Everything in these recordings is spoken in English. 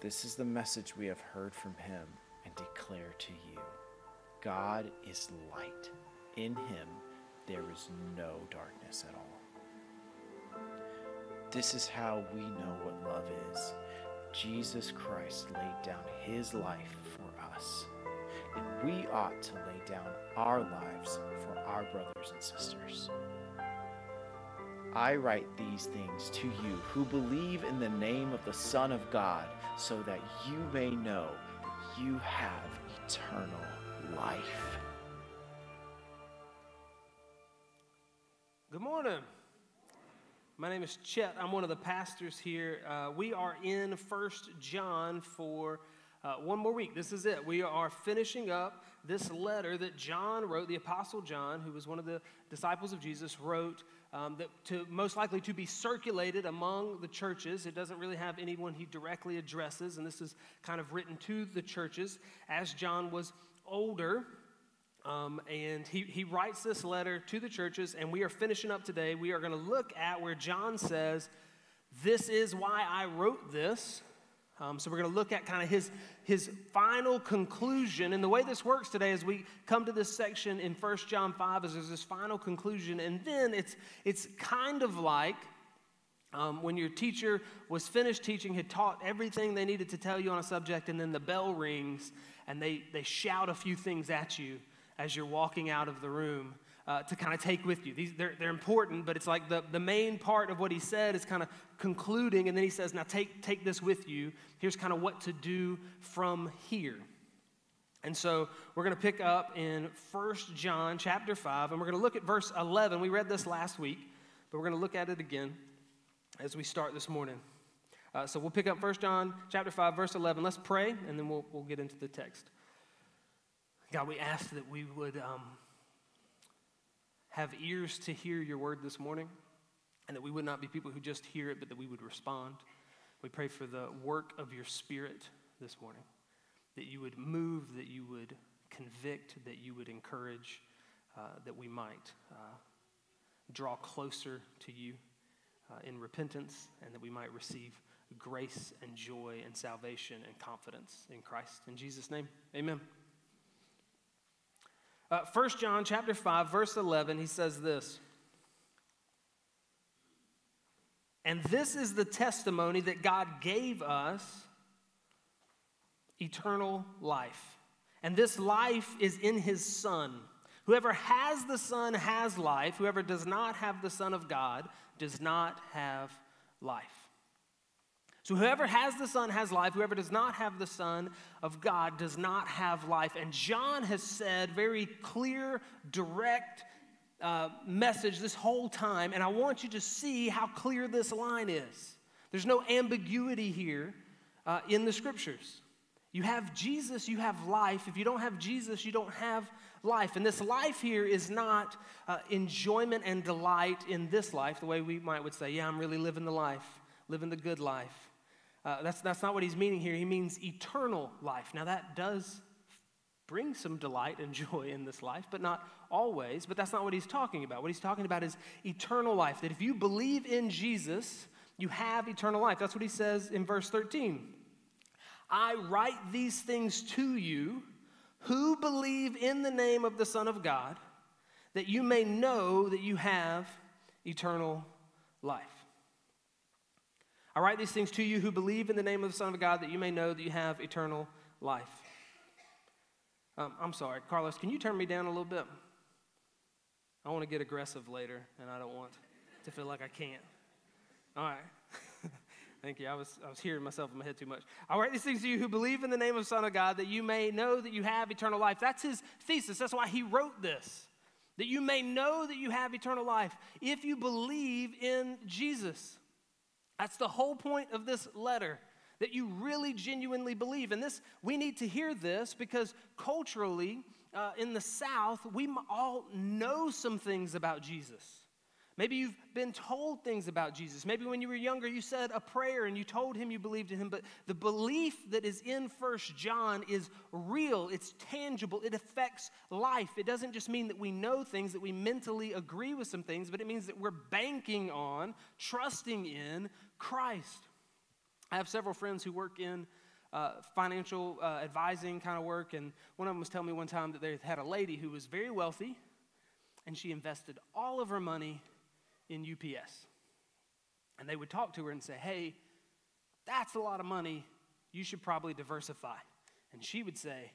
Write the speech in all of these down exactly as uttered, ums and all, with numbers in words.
This is the message we have heard from him and declare to you. God is light. In him, there is no darkness at all. This is how we know what love is. Jesus Christ laid down his life for us, and we ought to lay down our lives for our brothers and sisters. I write these things to you who believe in the name of the Son of God, so that you may know that you have eternal life. Good morning. My name is Chet. I'm one of the pastors here. Uh, we are in First John for uh, one more week. This is it. We are finishing up this letter that John wrote, the Apostle John, who was one of the disciples of Jesus, wrote um, that to most likely to be circulated among the churches. It doesn't really have anyone he directly addresses, and this is kind of written to the churches as John was older. Um, and he, he writes this letter to the churches, and we are finishing up today. We are going to look at where John says, this is why I wrote this. Um, so we're going to look at kind of his, his final conclusion. And the way this works today is we come to this section in First John five as there's this final conclusion. And then it's, it's kind of like um, when your teacher was finished teaching, had taught everything they needed to tell you on a subject, and then the bell rings, and they, they shout a few things at you as you're walking out of the room uh, to kind of take with you. These, they're, they're important, but it's like the, the main part of what he said is kind of concluding, and then he says, now take, take this with you. Here's kind of what to do from here. And so we're going to pick up in First John chapter five, and we're going to look at verse eleven. We read this last week, but we're going to look at it again as we start this morning. Uh, so we'll pick up First John chapter five, verse eleven. Let's pray, and then we'll, we'll get into the text. God, we ask that we would um, have ears to hear your word this morning, and that we would not be people who just hear it, but that we would respond. We pray for the work of your Spirit this morning, that you would move, that you would convict, that you would encourage, uh, that we might uh, draw closer to you uh, in repentance, and that we might receive grace and joy and salvation and confidence in Christ. In Jesus' name, amen. Uh, First John chapter five, verse eleven, he says this. And this is the testimony that God gave us, eternal life. And this life is in his Son. Whoever has the Son has life. Whoever does not have the Son of God does not have life. So whoever has the Son has life. Whoever does not have the Son of God does not have life. And John has said very clear, direct uh, message this whole time. And I want you to see how clear this line is. There's no ambiguity here uh, in the Scriptures. You have Jesus, you have life. If you don't have Jesus, you don't have life. And this life here is not uh, enjoyment and delight in this life, the way we might would say, yeah, I'm really living the life, living the good life. Uh, that's, that's not what he's meaning here. He means eternal life. Now, that does bring some delight and joy in this life, but not always. But that's not what he's talking about. What he's talking about is eternal life, that if you believe in Jesus, you have eternal life. That's what he says in verse thirteen. I write these things to you who believe in the name of the Son of God, that you may know that you have eternal life. I write these things to you who believe in the name of the Son of God, that you may know that you have eternal life. Um, I'm sorry, Carlos, can you turn me down a little bit? I want to get aggressive later, and I don't want to feel like I can't. All right. Thank you. I was, I was hearing myself in my head too much. I write these things to you who believe in the name of the Son of God, that you may know that you have eternal life. That's his thesis. That's why he wrote this, that you may know that you have eternal life if you believe in Jesus. That's the whole point of this letter, that you really genuinely believe. And this, we need to hear this because culturally uh, in the South, we all know some things about Jesus. Maybe you've been told things about Jesus. Maybe when you were younger, you said a prayer and you told him you believed in him. But the belief that is in First John is real. It's tangible. It affects life. It doesn't just mean that we know things, that we mentally agree with some things, but it means that we're banking on, trusting in Christ. I have several friends who work in uh, financial uh, advising kind of work, and one of them was telling me one time that they had a lady who was very wealthy, and she invested all of her money in U P S. And they would talk to her and say, hey, that's a lot of money. You should probably diversify. And she would say,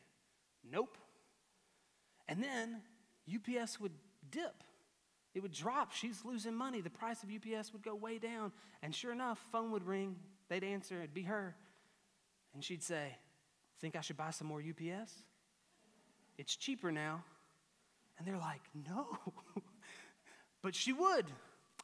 nope. And then U P S would dip. It would drop. She's losing money. The price of U P S would go way down. And sure enough, phone would ring. They'd answer. It'd be her. And she'd say, think I should buy some more U P S? It's cheaper now. And they're like, no. But she would.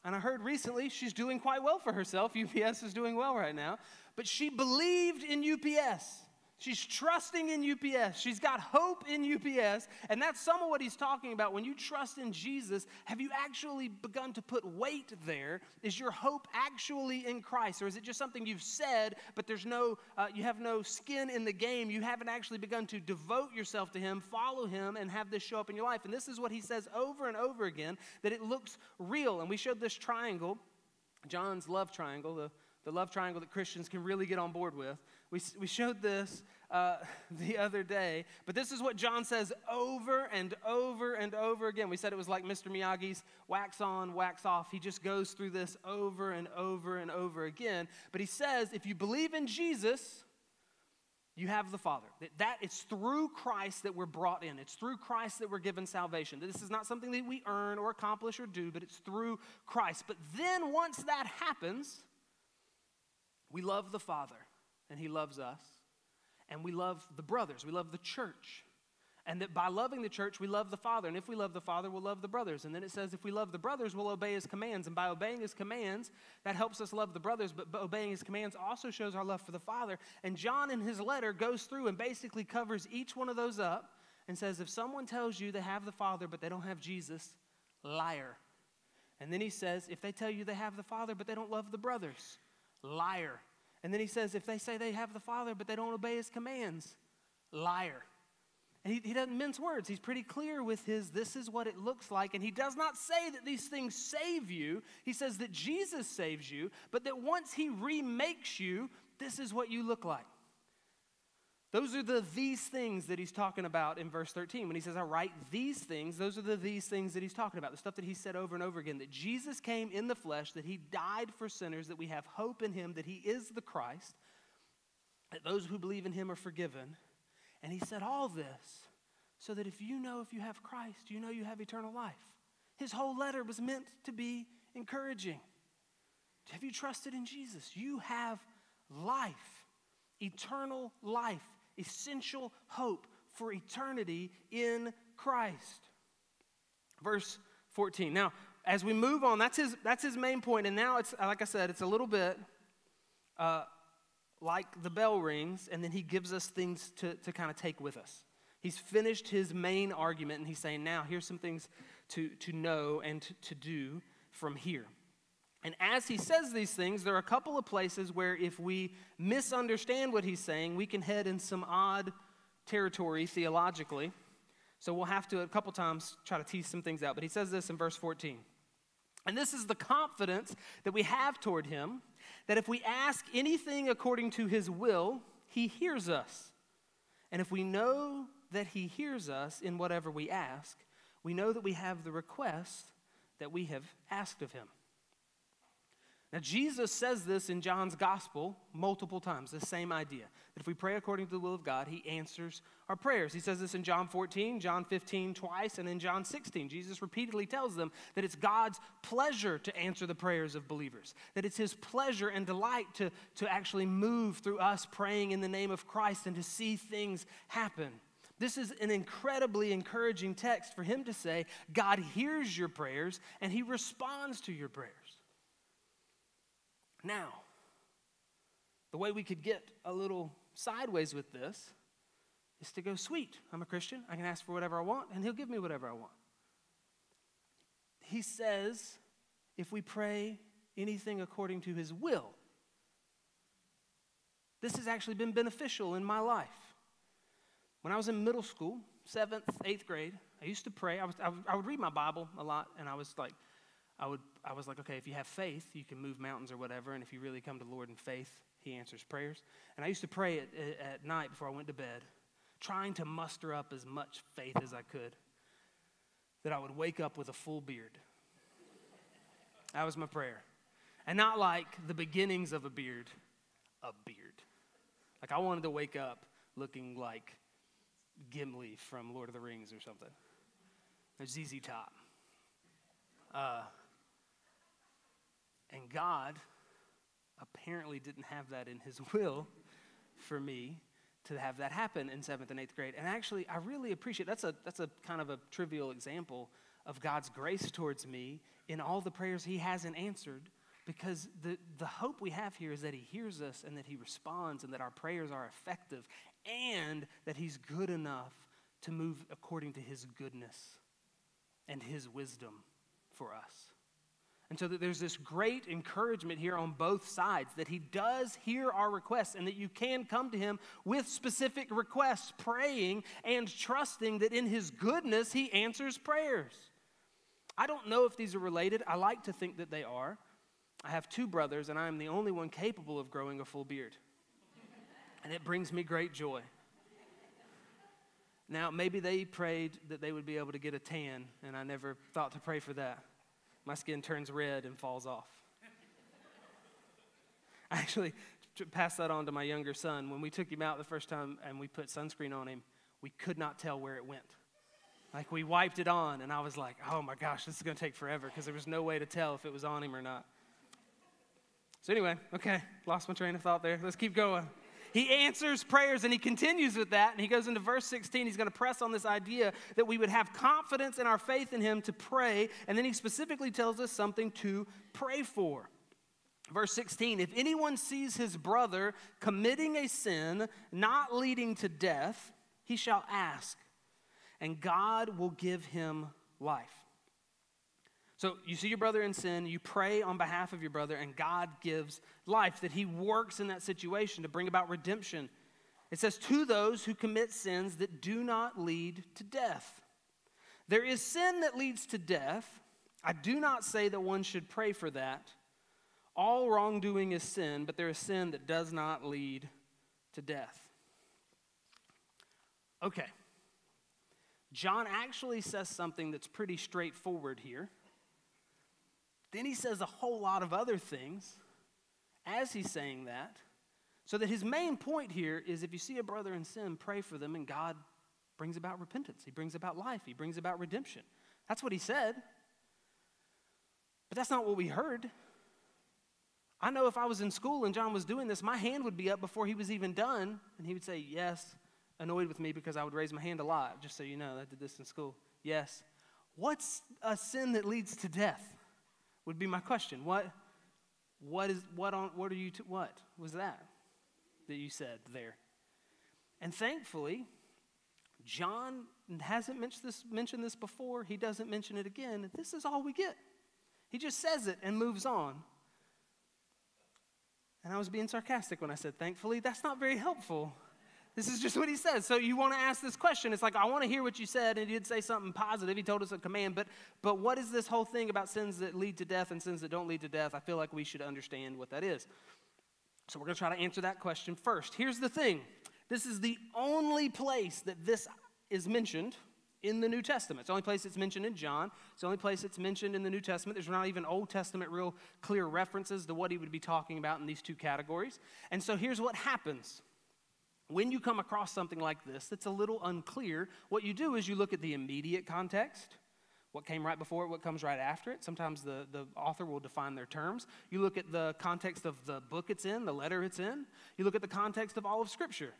And I heard recently she's doing quite well for herself. U P S is doing well right now. But she believed in U P S. She's trusting in U P S. She's got hope in U P S. And that's some of what he's talking about. When you trust in Jesus, have you actually begun to put weight there? Is your hope actually in Christ? Or is it just something you've said, but there's no, uh, you have no skin in the game? You haven't actually begun to devote yourself to him, follow him, and have this show up in your life. And this is what he says over and over again, that it looks real. And we showed this triangle, John's love triangle, the The love triangle that Christians can really get on board with. We, we showed this uh, the other day, but this is what John says over and over and over again. We said it was like Mister Miyagi's wax on, wax off. He just goes through this over and over and over again. But he says, if you believe in Jesus, you have the Father. That, that it's through Christ that we're brought in. It's through Christ that we're given salvation. This is not something that we earn or accomplish or do, but it's through Christ. But then once that happens, we love the Father, and he loves us, and we love the brothers, we love the church, and that by loving the church, we love the Father, and if we love the Father, we'll love the brothers, and then it says if we love the brothers, we'll obey his commands, and by obeying his commands, that helps us love the brothers, but obeying his commands also shows our love for the Father, and John in his letter goes through and basically covers each one of those up and says if someone tells you they have the Father but they don't have Jesus, liar, and then he says if they tell you they have the Father but they don't love the brothers, liar. And then he says, if they say they have the Father, but they don't obey his commands, liar. And he, he doesn't mince words. He's pretty clear with his, this is what it looks like. And he does not say that these things save you. He says that Jesus saves you, but that once he remakes you, this is what you look like. Those are the these things that he's talking about in verse thirteen. When he says, I write these things, those are the these things that he's talking about. The stuff that he said over and over again, that Jesus came in the flesh, that he died for sinners, that we have hope in him, that he is the Christ, that those who believe in him are forgiven. And he said all this so that if you know if you have Christ, you know you have eternal life. His whole letter was meant to be encouraging. Have you trusted in Jesus? You have life, eternal life. Essential hope for eternity in Christ. Verse fourteen. Now, as we move on, that's his, that's his main point. And now, it's like I said, it's a little bit uh, like the bell rings, and then he gives us things to, to kind of take with us. He's finished his main argument, and he's saying, now, here's some things to, to know and to, to do from here. And as he says these things, there are a couple of places where if we misunderstand what he's saying, we can head in some odd territory theologically. So we'll have to a couple times try to tease some things out. But he says this in verse fourteen. And this is the confidence that we have toward him, that if we ask anything according to his will, he hears us. And if we know that he hears us in whatever we ask, we know that we have the request that we have asked of him. Now, Jesus says this in John's gospel multiple times, the same idea, that if we pray according to the will of God, he answers our prayers. He says this in John fourteen, John fifteen twice, and in John sixteen. Jesus repeatedly tells them that it's God's pleasure to answer the prayers of believers, that it's his pleasure and delight to, to actually move through us praying in the name of Christ and to see things happen. This is an incredibly encouraging text for him to say, God hears your prayers and he responds to your prayers. Now, the way we could get a little sideways with this is to go, sweet, I'm a Christian, I can ask for whatever I want, and he'll give me whatever I want. He says, if we pray anything according to his will, this has actually been beneficial in my life. When I was in middle school, seventh, eighth grade, I used to pray. I, was, I, I would read my Bible a lot, and I was like, I would, I was like, okay, if you have faith, you can move mountains or whatever, and if you really come to the Lord in faith, He answers prayers. And I used to pray at, at night before I went to bed, trying to muster up as much faith as I could, that I would wake up with a full beard. That was my prayer. And not like the beginnings of a beard, a beard. Like I wanted to wake up looking like Gimli from Lord of the Rings or something. Or Z Z Top. Uh, and God apparently didn't have that in his will for me to have that happen in seventh and eighth grade. And actually, I really appreciate, that's a that's a kind of a trivial example of God's grace towards me in all the prayers he hasn't answered, because the, the hope we have here is that he hears us and that he responds and that our prayers are effective and that he's good enough to move according to his goodness and his wisdom for us. And so that there's this great encouragement here on both sides that he does hear our requests and that you can come to him with specific requests, praying and trusting that in his goodness he answers prayers. I don't know if these are related. I like to think that they are. I have two brothers and I am the only one capable of growing a full beard. And it brings me great joy. Now, maybe they prayed that they would be able to get a tan, and I never thought to pray for that. My skin turns red and falls off. I actually passed that on to my younger son. When we took him out the first time and we put sunscreen on him, we could not tell where it went. Like, we wiped it on, and I was like, oh, my gosh, this is going to take forever, because there was no way to tell if it was on him or not. So anyway, okay, lost my train of thought there. Let's keep going. He answers prayers, and he continues with that, and he goes into verse sixteen. He's going to press on this idea that we would have confidence in our faith in him to pray, and then he specifically tells us something to pray for. Verse sixteen, if anyone sees his brother committing a sin not leading to death, he shall ask, and God will give him life. So you see your brother in sin, you pray on behalf of your brother, and God gives life, that he works in that situation to bring about redemption. It says, to those who commit sins that do not lead to death. There is sin that leads to death. I do not say that one should pray for that. All wrongdoing is sin, but there is sin that does not lead to death. Okay. John actually says something that's pretty straightforward here. Then he says a whole lot of other things as he's saying that, so that his main point here is if you see a brother in sin, pray for them, and God brings about repentance. He brings about life. He brings about redemption. That's what he said, but that's not what we heard. I know if I was in school and John was doing this, my hand would be up before he was even done, and he would say, yes, annoyed with me because I would raise my hand a lot, just so you know, I did this in school. Yes. What's a sin that leads to death? Would be my question. What, what is, what on, what are you, t- what was that that you said there? And thankfully, John hasn't mentioned this, mentioned this before. He doesn't mention it again. This is all we get. He just says it and moves on. And I was being sarcastic when I said, thankfully, that's not very helpful. This is just what he says. So you want to ask this question. It's like, I want to hear what you said, and he did say something positive. He told us a command, but but what is this whole thing about sins that lead to death and sins that don't lead to death? I feel like we should understand what that is. So we're going to try to answer that question first. Here's the thing. This is the only place that this is mentioned in the New Testament. It's the only place it's mentioned in John. It's the only place it's mentioned in the New Testament. There's not even Old Testament real clear references to what he would be talking about in these two categories. And so here's what happens. When you come across something like this that's a little unclear, what you do is you look at the immediate context, what came right before it, what comes right after it. Sometimes the, the author will define their terms. You look at the context of the book it's in, the letter it's in. You look at the context of all of Scripture.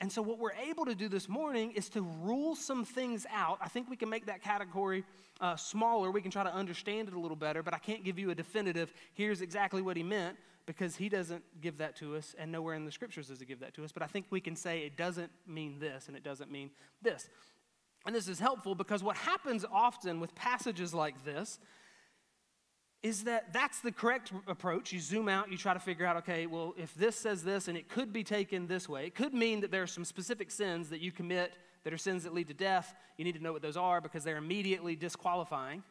And so what we're able to do this morning is to rule some things out. I think we can make that category uh, smaller. We can try to understand it a little better, but I can't give you a definitive, here's exactly what he meant, because he doesn't give that to us, and nowhere in the Scriptures does he give that to us. But I think we can say it doesn't mean this, and it doesn't mean this. And this is helpful because what happens often with passages like this is that that's the correct approach. You zoom out, you try to figure out, okay, well, if this says this, and it could be taken this way, it could mean that there are some specific sins that you commit that are sins that lead to death. You need to know what those are because they're immediately disqualifying.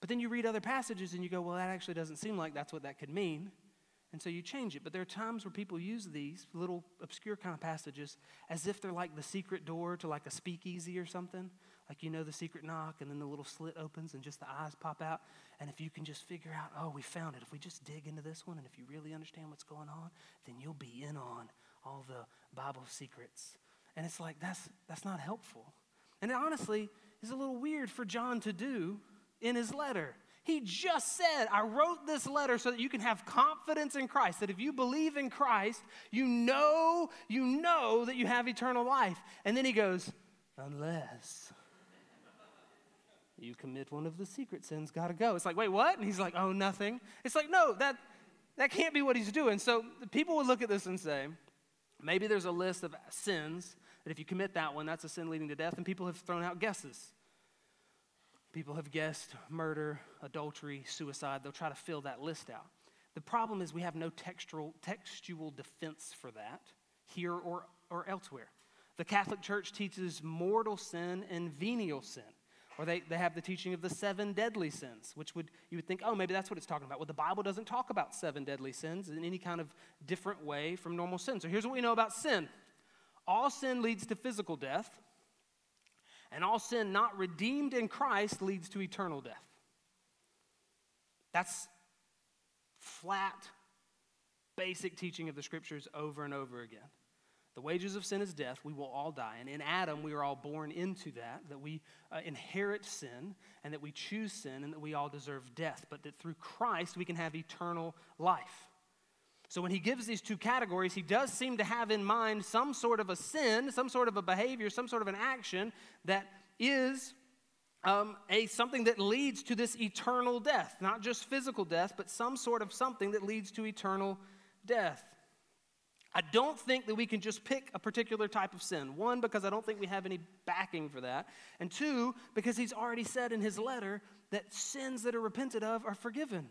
But then you read other passages, and you go, well, that actually doesn't seem like that's what that could mean. And so you change it. But there are times where people use these little obscure kind of passages as if they're like the secret door to like a speakeasy or something. Like, you know, the secret knock, and then the little slit opens and just the eyes pop out. And if you can just figure out, oh, we found it. If we just dig into this one, and if you really understand what's going on, then you'll be in on all the Bible secrets. And it's like, that's, that's not helpful. And it honestly is a little weird for John to do in his letter. He just said, I wrote this letter so that you can have confidence in Christ, that if you believe in Christ, you know, you know that you have eternal life. And then he goes, unless you commit one of the secret sins, gotta go. It's like, wait, what? And he's like, oh, nothing. It's like, no, that, that can't be what he's doing. So people would look at this and say, maybe there's a list of sins that if you commit that one, that's a sin leading to death. And people have thrown out guesses. People have guessed murder, adultery, suicide. They'll try to fill that list out. The problem is we have no textual, textual defense for that here or, or elsewhere. The Catholic Church teaches mortal sin and venial sin. Or they, they have the teaching of the seven deadly sins, which would you would think, oh, maybe that's what it's talking about. Well, the Bible doesn't talk about seven deadly sins in any kind of different way from normal sin. So here's what we know about sin. All sin leads to physical death. And all sin not redeemed in Christ leads to eternal death. That's flat, basic teaching of the scriptures over and over again. The wages of sin is death. We will all die. And in Adam, we are all born into that, that we uh, inherit sin, and that we choose sin, and that we all deserve death. But that through Christ, we can have eternal life. So when he gives these two categories, he does seem to have in mind some sort of a sin, some sort of a behavior, some sort of an action that is um, a something that leads to this eternal death. Not just physical death, but some sort of something that leads to eternal death. I don't think that we can just pick a particular type of sin. One, because I don't think we have any backing for that. And two, because he's already said in his letter that sins that are repented of are forgiven.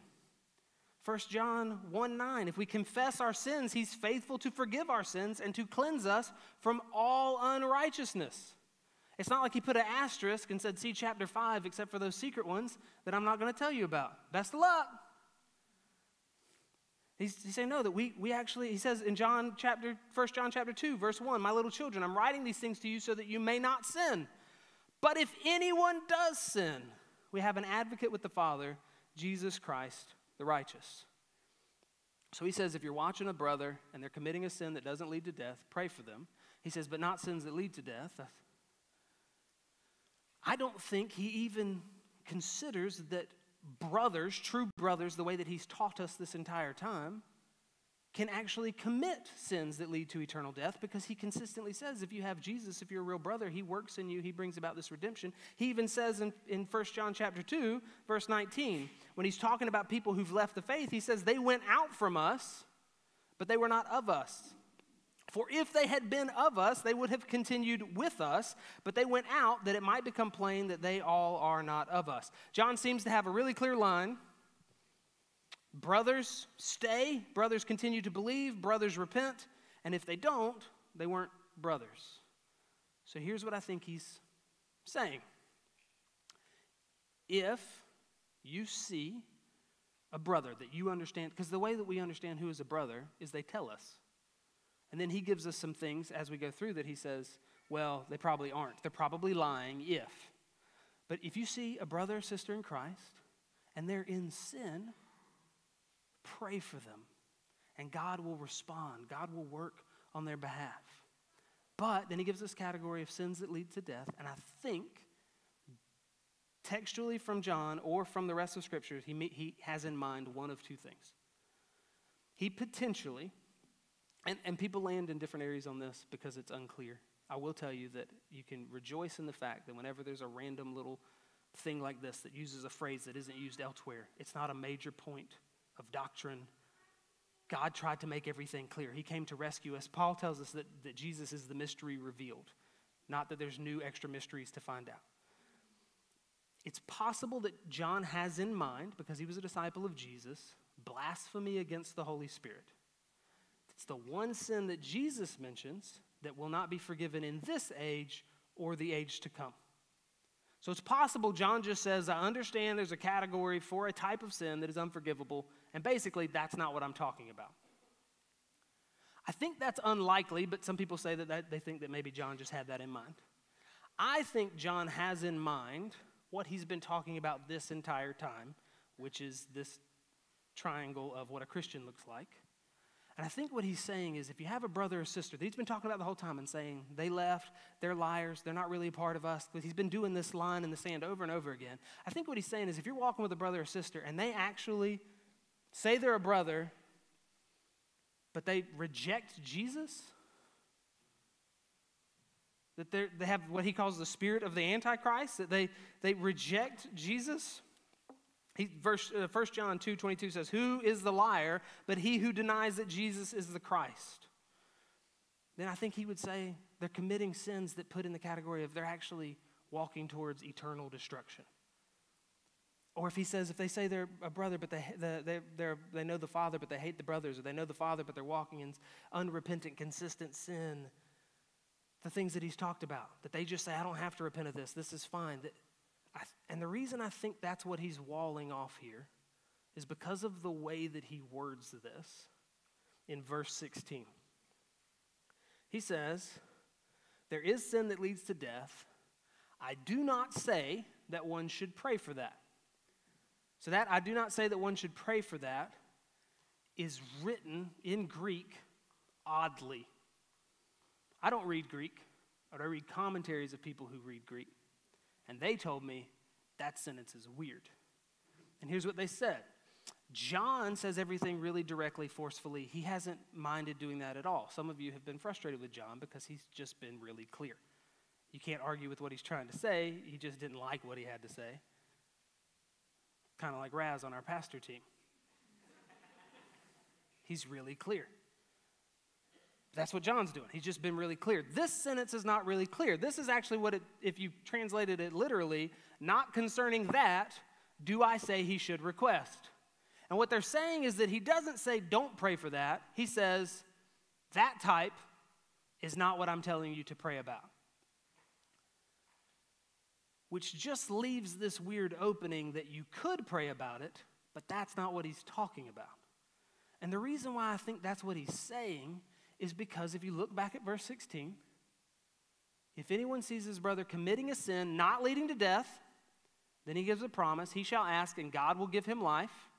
First John one nine, if we confess our sins, he's faithful to forgive our sins and to cleanse us from all unrighteousness. It's not like he put an asterisk and said, see chapter five, except for those secret ones that I'm not going to tell you about. Best of luck. He's, he's saying, no, that we, we actually, he says in John chapter, First John chapter two, verse one, my little children, I'm writing these things to you so that you may not sin. But if anyone does sin, we have an advocate with the Father, Jesus Christ, the righteous. So he says, if you're watching a brother and they're committing a sin that doesn't lead to death, pray for them. He says, but not sins that lead to death. I don't think he even considers that brothers, true brothers, the way that he's taught us this entire time, can actually commit sins that lead to eternal death, because he consistently says if you have Jesus, if you're a real brother, he works in you, he brings about this redemption. He even says in, in First John chapter two, verse nineteen, when he's talking about people who've left the faith, he says they went out from us, but they were not of us. For if they had been of us, they would have continued with us, but they went out that it might become plain that they all are not of us. John seems to have a really clear line. Brothers stay, brothers continue to believe, brothers repent, and if they don't, they weren't brothers. So here's what I think he's saying. If you see a brother that you understand, because the way that we understand who is a brother is they tell us. And then he gives us some things as we go through that he says, well, they probably aren't. They're probably lying if. But if you see a brother or sister in Christ and they're in sin, pray for them, and God will respond. God will work on their behalf. But then he gives this category of sins that lead to death, and I think textually from John or from the rest of Scriptures, he, he has in mind one of two things. He potentially, and, and people land in different areas on this because it's unclear. I will tell you that you can rejoice in the fact that whenever there's a random little thing like this that uses a phrase that isn't used elsewhere, it's not a major point of doctrine. God tried to make everything clear. He came to rescue us. Paul tells us that, that Jesus is the mystery revealed, not that there's new extra mysteries to find out. It's possible that John has in mind, because he was a disciple of Jesus, blasphemy against the Holy Spirit. It's the one sin that Jesus mentions that will not be forgiven in this age or the age to come. So it's possible John just says, I understand there's a category for a type of sin that is unforgivable, And basically, that's not what I'm talking about. I think that's unlikely, but some people say that they think that maybe John just had that in mind. I think John has in mind what he's been talking about this entire time, which is this triangle of what a Christian looks like. And I think what he's saying is if you have a brother or sister that he's been talking about the whole time and saying they left, they're liars, they're not really a part of us, because he's been doing this line in the sand over and over again. I think what he's saying is if you're walking with a brother or sister and they actually say they're a brother, but they reject Jesus, that they have what he calls the spirit of the Antichrist, that they, they reject Jesus. He, verse, uh, First John two twenty-two says, who is the liar but he who denies that Jesus is the Christ? Then I think he would say they're committing sins that put in the category of they're actually walking towards eternal destruction. Or if he says, if they say they're a brother, but they, they, they're, they know the Father, but they hate the brothers, or they know the Father, but they're walking in unrepentant, consistent sin, the things that he's talked about, that they just say, I don't have to repent of this, this is fine. That I, and the reason I think that's what he's walling off here is because of the way that he words this in verse sixteen. He says, there is sin that leads to death. I do not say that one should pray for that. So that I do not say that one should pray for that is written in Greek oddly. I don't read Greek, but I read commentaries of people who read Greek. And they told me that sentence is weird. And here's what they said. John says everything really directly, forcefully. He hasn't minded doing that at all. Some of you have been frustrated with John because he's just been really clear. You can't argue with what he's trying to say. He just didn't like what he had to say. Kind of like Raz on our pastor team. He's really clear. That's what John's doing. He's just been really clear. This sentence is not really clear. This is actually what it, if you translated it literally, not concerning that, do I say he should request? And what they're saying is that he doesn't say don't pray for that. He says that type is not what I'm telling you to pray about. Which just leaves this weird opening that you could pray about it, but that's not what he's talking about. And the reason why I think that's what he's saying is because if you look back at verse sixteen, if anyone sees his brother committing a sin not leading to death, then he gives a promise, he shall ask and God will give him life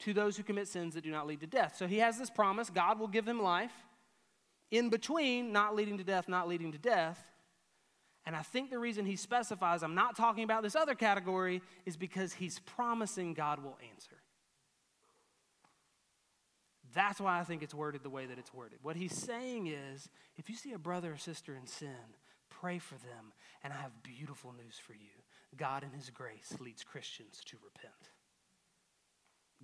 to those who commit sins that do not lead to death. So he has this promise, God will give him life, in between not leading to death, not leading to death. And I think the reason he specifies, I'm not talking about this other category, is because he's promising God will answer. That's why I think it's worded the way that it's worded. What he's saying is, if you see a brother or sister in sin, pray for them, and I have beautiful news for you. God in his grace leads Christians to repent.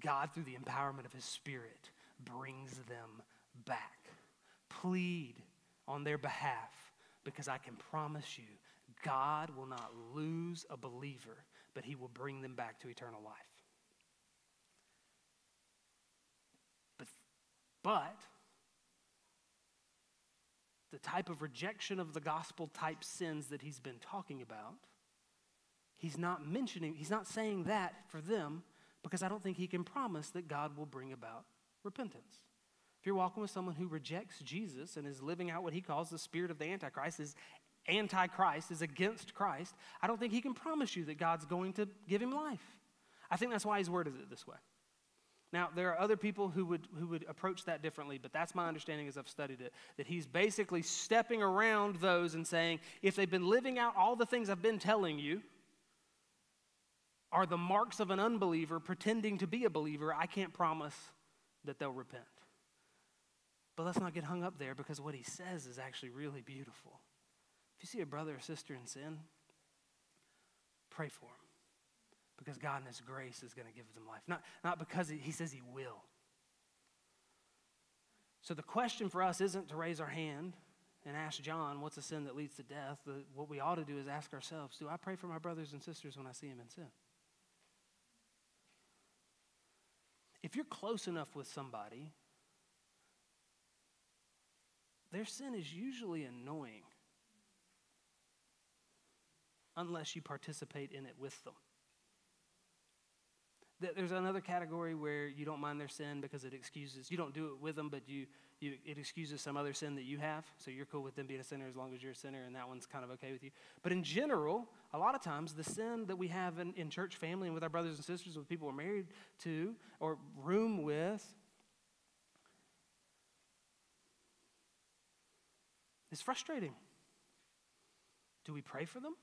God, through the empowerment of his Spirit, brings them back. Plead on their behalf, because I can promise you, God will not lose a believer, but he will bring them back to eternal life. But the type of rejection of the gospel type sins that he's been talking about, he's not mentioning, he's not saying that for them because I don't think he can promise that God will bring about repentance. If you're walking with someone who rejects Jesus and is living out what he calls the spirit of the Antichrist, is anti-Christ, is against Christ, I don't think he can promise you that God's going to give him life. I think that's why he's worded it this way. Now, there are other people who would, who would approach that differently, but that's my understanding as I've studied it, that he's basically stepping around those and saying, if they've been living out all the things I've been telling you are the marks of an unbeliever pretending to be a believer, I can't promise that they'll repent. But let's not get hung up there because what he says is actually really beautiful. If you see a brother or sister in sin, pray for him. Because God in his grace is going to give them life. Not, not because he, he says he will. So the question for us isn't to raise our hand and ask John, what's a sin that leads to death? The, what we ought to do is ask ourselves, do I pray for my brothers and sisters when I see them in sin? If you're close enough with somebody, their sin is usually annoying. Unless you participate in it with them. There's another category where you don't mind their sin because it excuses, you don't do it with them, but you, you it excuses some other sin that you have, so you're cool with them being a sinner as long as you're a sinner, and that one's kind of okay with you. But in general, a lot of times, the sin that we have in, in church family and with our brothers and sisters, with people we're married to or room with, is frustrating. Do we pray for them?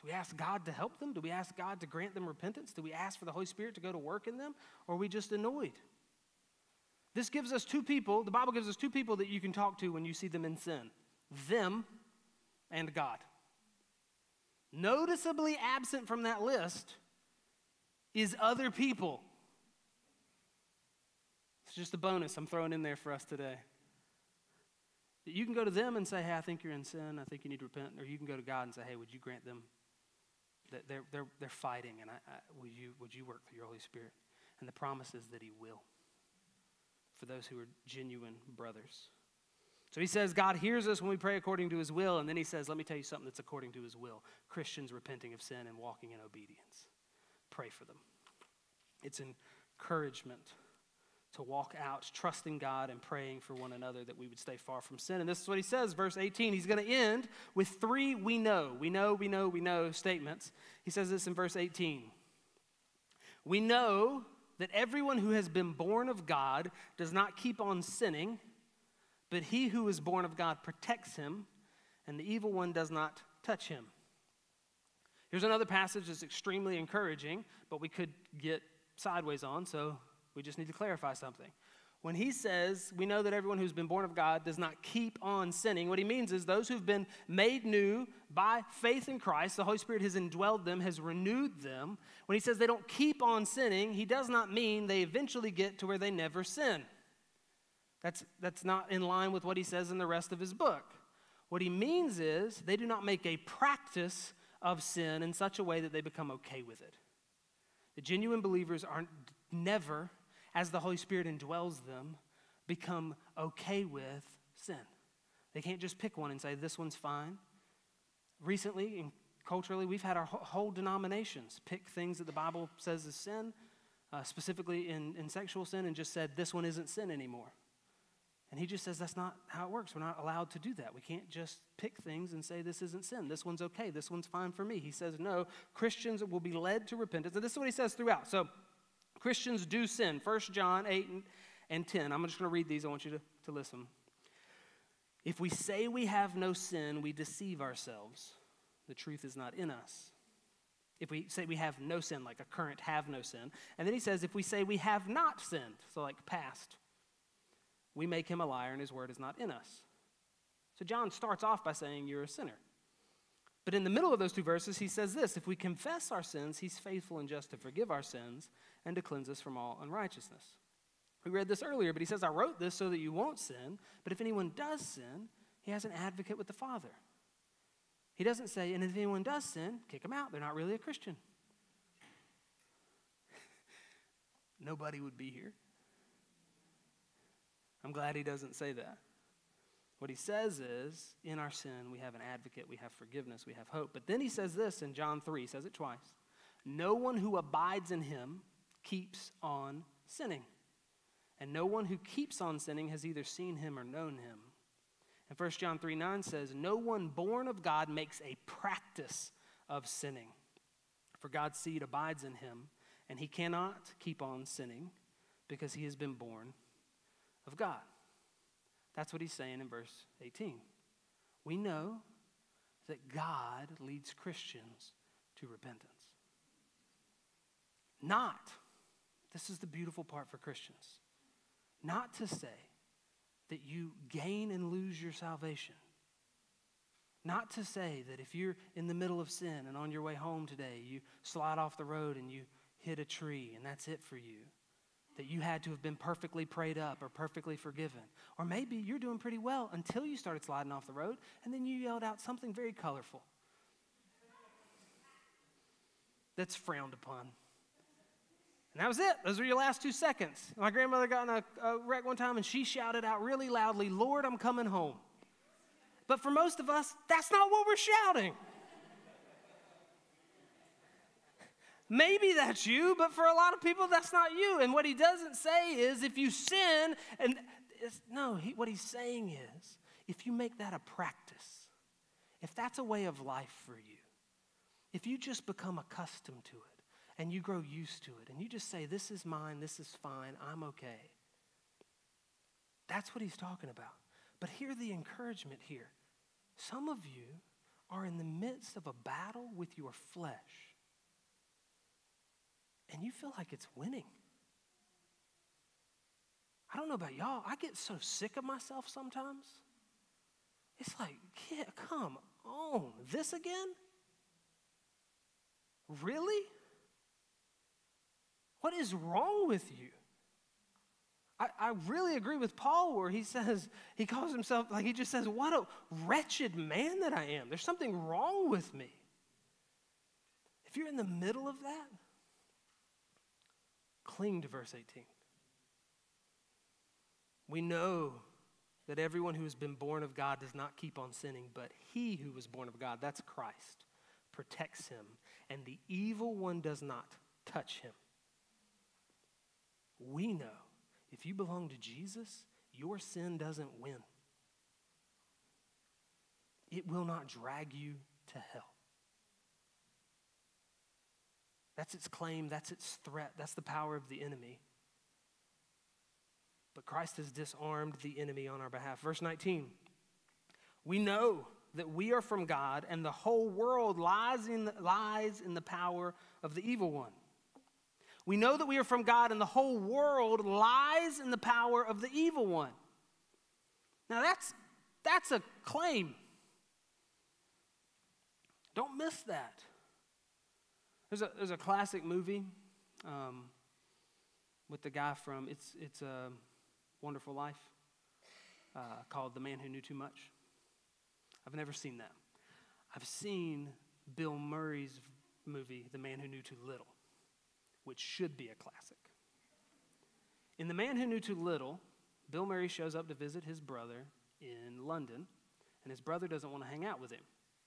Do we ask God to help them? Do we ask God to grant them repentance? Do we ask for the Holy Spirit to go to work in them? Or are we just annoyed? This gives us two people, the Bible gives us two people that you can talk to when you see them in sin. Them and God. Noticeably absent from that list is other people. It's just a bonus I'm throwing in there for us today. You can go to them and say, hey, I think you're in sin. I think you need to repent. Or you can go to God and say, hey, would you grant them that they're, they're, they're fighting, and I, I, would, you, would you work through your Holy Spirit? And the promise is that he will for those who are genuine brothers. So he says God hears us when we pray according to his will, and then he says, let me tell you something that's according to his will. Christians repenting of sin and walking in obedience. Pray for them. It's encouragement to walk out, trusting God and praying for one another that we would stay far from sin. And this is what he says, verse eighteen. He's going to end with three we know, we know, we know, we know statements. He says this in verse eighteen. We know that everyone who has been born of God does not keep on sinning, but he who is born of God protects him, and the evil one does not touch him. Here's another passage that's extremely encouraging, but we could get sideways on, so we just need to clarify something. When he says, we know that everyone who's been born of God does not keep on sinning, what he means is those who've been made new by faith in Christ, the Holy Spirit has indwelled them, has renewed them. When he says they don't keep on sinning, he does not mean they eventually get to where they never sin. That's, that's not in line with what he says in the rest of his book. What he means is they do not make a practice of sin in such a way that they become okay with it. The genuine believers aren't never as the Holy Spirit indwells them, become okay with sin. They can't just pick one and say, this one's fine. Recently and culturally, we've had our whole denominations pick things that the Bible says is sin, uh, specifically in, in sexual sin, and just said, this one isn't sin anymore. And he just says, that's not how it works. We're not allowed to do that. We can't just pick things and say, this isn't sin. This one's okay. This one's fine for me. He says, no, Christians will be led to repentance. And this is what he says throughout. So, Christians do sin. First John eight and ten. I'm just going to read these. I want you to, to listen. If we say we have no sin, we deceive ourselves. The truth is not in us. If we say we have no sin, like a current have no sin. And then he says, if we say we have not sinned, so like past, we make him a liar and his word is not in us. So John starts off by saying you're a sinner. But in the middle of those two verses, he says this, if we confess our sins, he's faithful and just to forgive our sins and to cleanse us from all unrighteousness. We read this earlier, but he says, I wrote this so that you won't sin, but if anyone does sin, he has an advocate with the Father. He doesn't say, and if anyone does sin, kick them out. They're not really a Christian. Nobody would be here. I'm glad he doesn't say that. What he says is, in our sin, we have an advocate, we have forgiveness, we have hope. But then he says this in John three, he says it twice. No one who abides in him keeps on sinning. And no one who keeps on sinning has either seen him or known him. And First John three nine says, no one born of God makes a practice of sinning. For God's seed abides in him, and he cannot keep on sinning because he has been born of God. That's what he's saying in verse eighteen. We know that God leads Christians to repentance. Not, this is the beautiful part for Christians, not to say that you gain and lose your salvation. Not to say that if you're in the middle of sin and on your way home today, you slide off the road and you hit a tree and that's it for you. That you had to have been perfectly prayed up or perfectly forgiven. Or maybe you're doing pretty well until you started sliding off the road and then you yelled out something very colorful. That's frowned upon. And that was it. Those were your last two seconds. My grandmother got in a, a wreck one time and she shouted out really loudly, Lord, I'm coming home. But for most of us, that's not what we're shouting. Maybe that's you, but for a lot of people, that's not you. And what he doesn't say is if you sin, and it's, no, he, what he's saying is if you make that a practice, if that's a way of life for you, if you just become accustomed to it and you grow used to it and you just say, this is mine, this is fine, I'm okay. That's what he's talking about. But hear the encouragement here. Some of you are in the midst of a battle with your flesh. And you feel like it's winning. I don't know about y'all. I get so sick of myself sometimes. It's like, yeah, come on. This again? Really? What is wrong with you? I, I really agree with Paul where he says, he calls himself, like he just says, what a wretched man that I am. There's something wrong with me. If you're in the middle of that, cling to verse eighteen. We know that everyone who has been born of God does not keep on sinning, but he who was born of God, that's Christ, protects him, and the evil one does not touch him. We know if you belong to Jesus, your sin doesn't win. It will not drag you to hell. That's its claim, that's its threat, that's the power of the enemy. But Christ has disarmed the enemy on our behalf. Verse nineteen, we know that we are from God and the whole world lies in the, lies in the power of the evil one. We know that we are from God and the whole world lies in the power of the evil one. Now that's, that's a claim. Don't miss that. There's a, there's a classic movie um, with the guy from It's, it's a Wonderful Life uh, called The Man Who Knew Too Much. I've never seen that. I've seen Bill Murray's movie, The Man Who Knew Too Little, which should be a classic. In The Man Who Knew Too Little, Bill Murray shows up to visit his brother in London, and his brother doesn't want to hang out with him.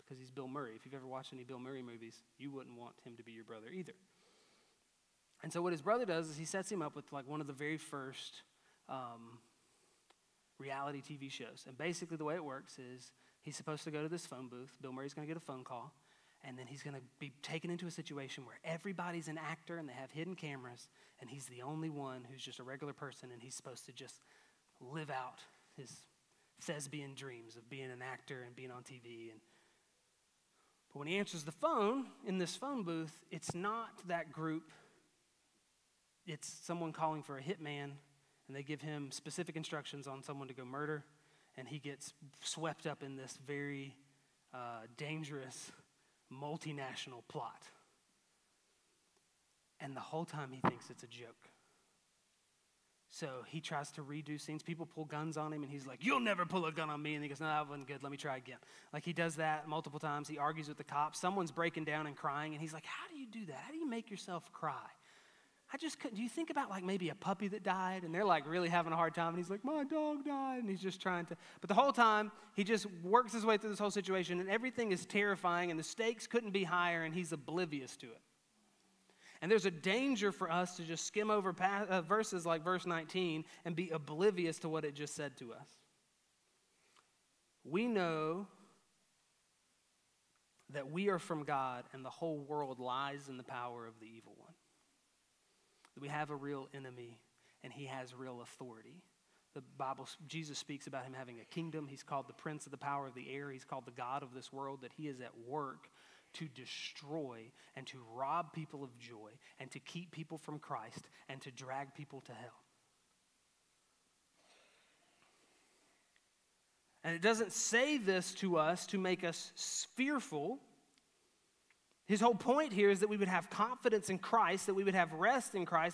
Because he's Bill Murray. If you've ever watched any Bill Murray movies, you wouldn't want him to be your brother either. And so what his brother does is he sets him up with like one of the very first um, reality T V shows. And basically the way it works is he's supposed to go to this phone booth. Bill Murray's going to get a phone call. And then he's going to be taken into a situation where everybody's an actor and they have hidden cameras. And he's the only one who's just a regular person. And he's supposed to just live out his thespian dreams of being an actor and being on T V and when he answers the phone in this phone booth, it's not that group. It's someone calling for a hitman, and they give him specific instructions on someone to go murder, and he gets swept up in this very uh, dangerous multinational plot. And the whole time he thinks it's a joke. So he tries to redo scenes. People pull guns on him, and he's like, you'll never pull a gun on me. And he goes, no, that wasn't good. Let me try again. Like, he does that multiple times. He argues with the cops. Someone's breaking down and crying, and he's like, how do you do that? How do you make yourself cry? I just couldn't. Do you think about, like, maybe a puppy that died, and they're, like, really having a hard time, and he's like, my dog died, and he's just trying to. But the whole time, he just works his way through this whole situation, and everything is terrifying, and the stakes couldn't be higher, and he's oblivious to it. And there's a danger for us to just skim over past, uh, verses like verse nineteen and be oblivious to what it just said to us. We know that we are from God and the whole world lies in the power of the evil one. We have a real enemy and he has real authority. The Bible, Jesus speaks about him having a kingdom. He's called the prince of the power of the air. He's called the God of this world, that he is at work to destroy and to rob people of joy and to keep people from Christ and to drag people to hell. And it doesn't say this to us to make us fearful. His whole point here is that we would have confidence in Christ, that we would have rest in Christ, that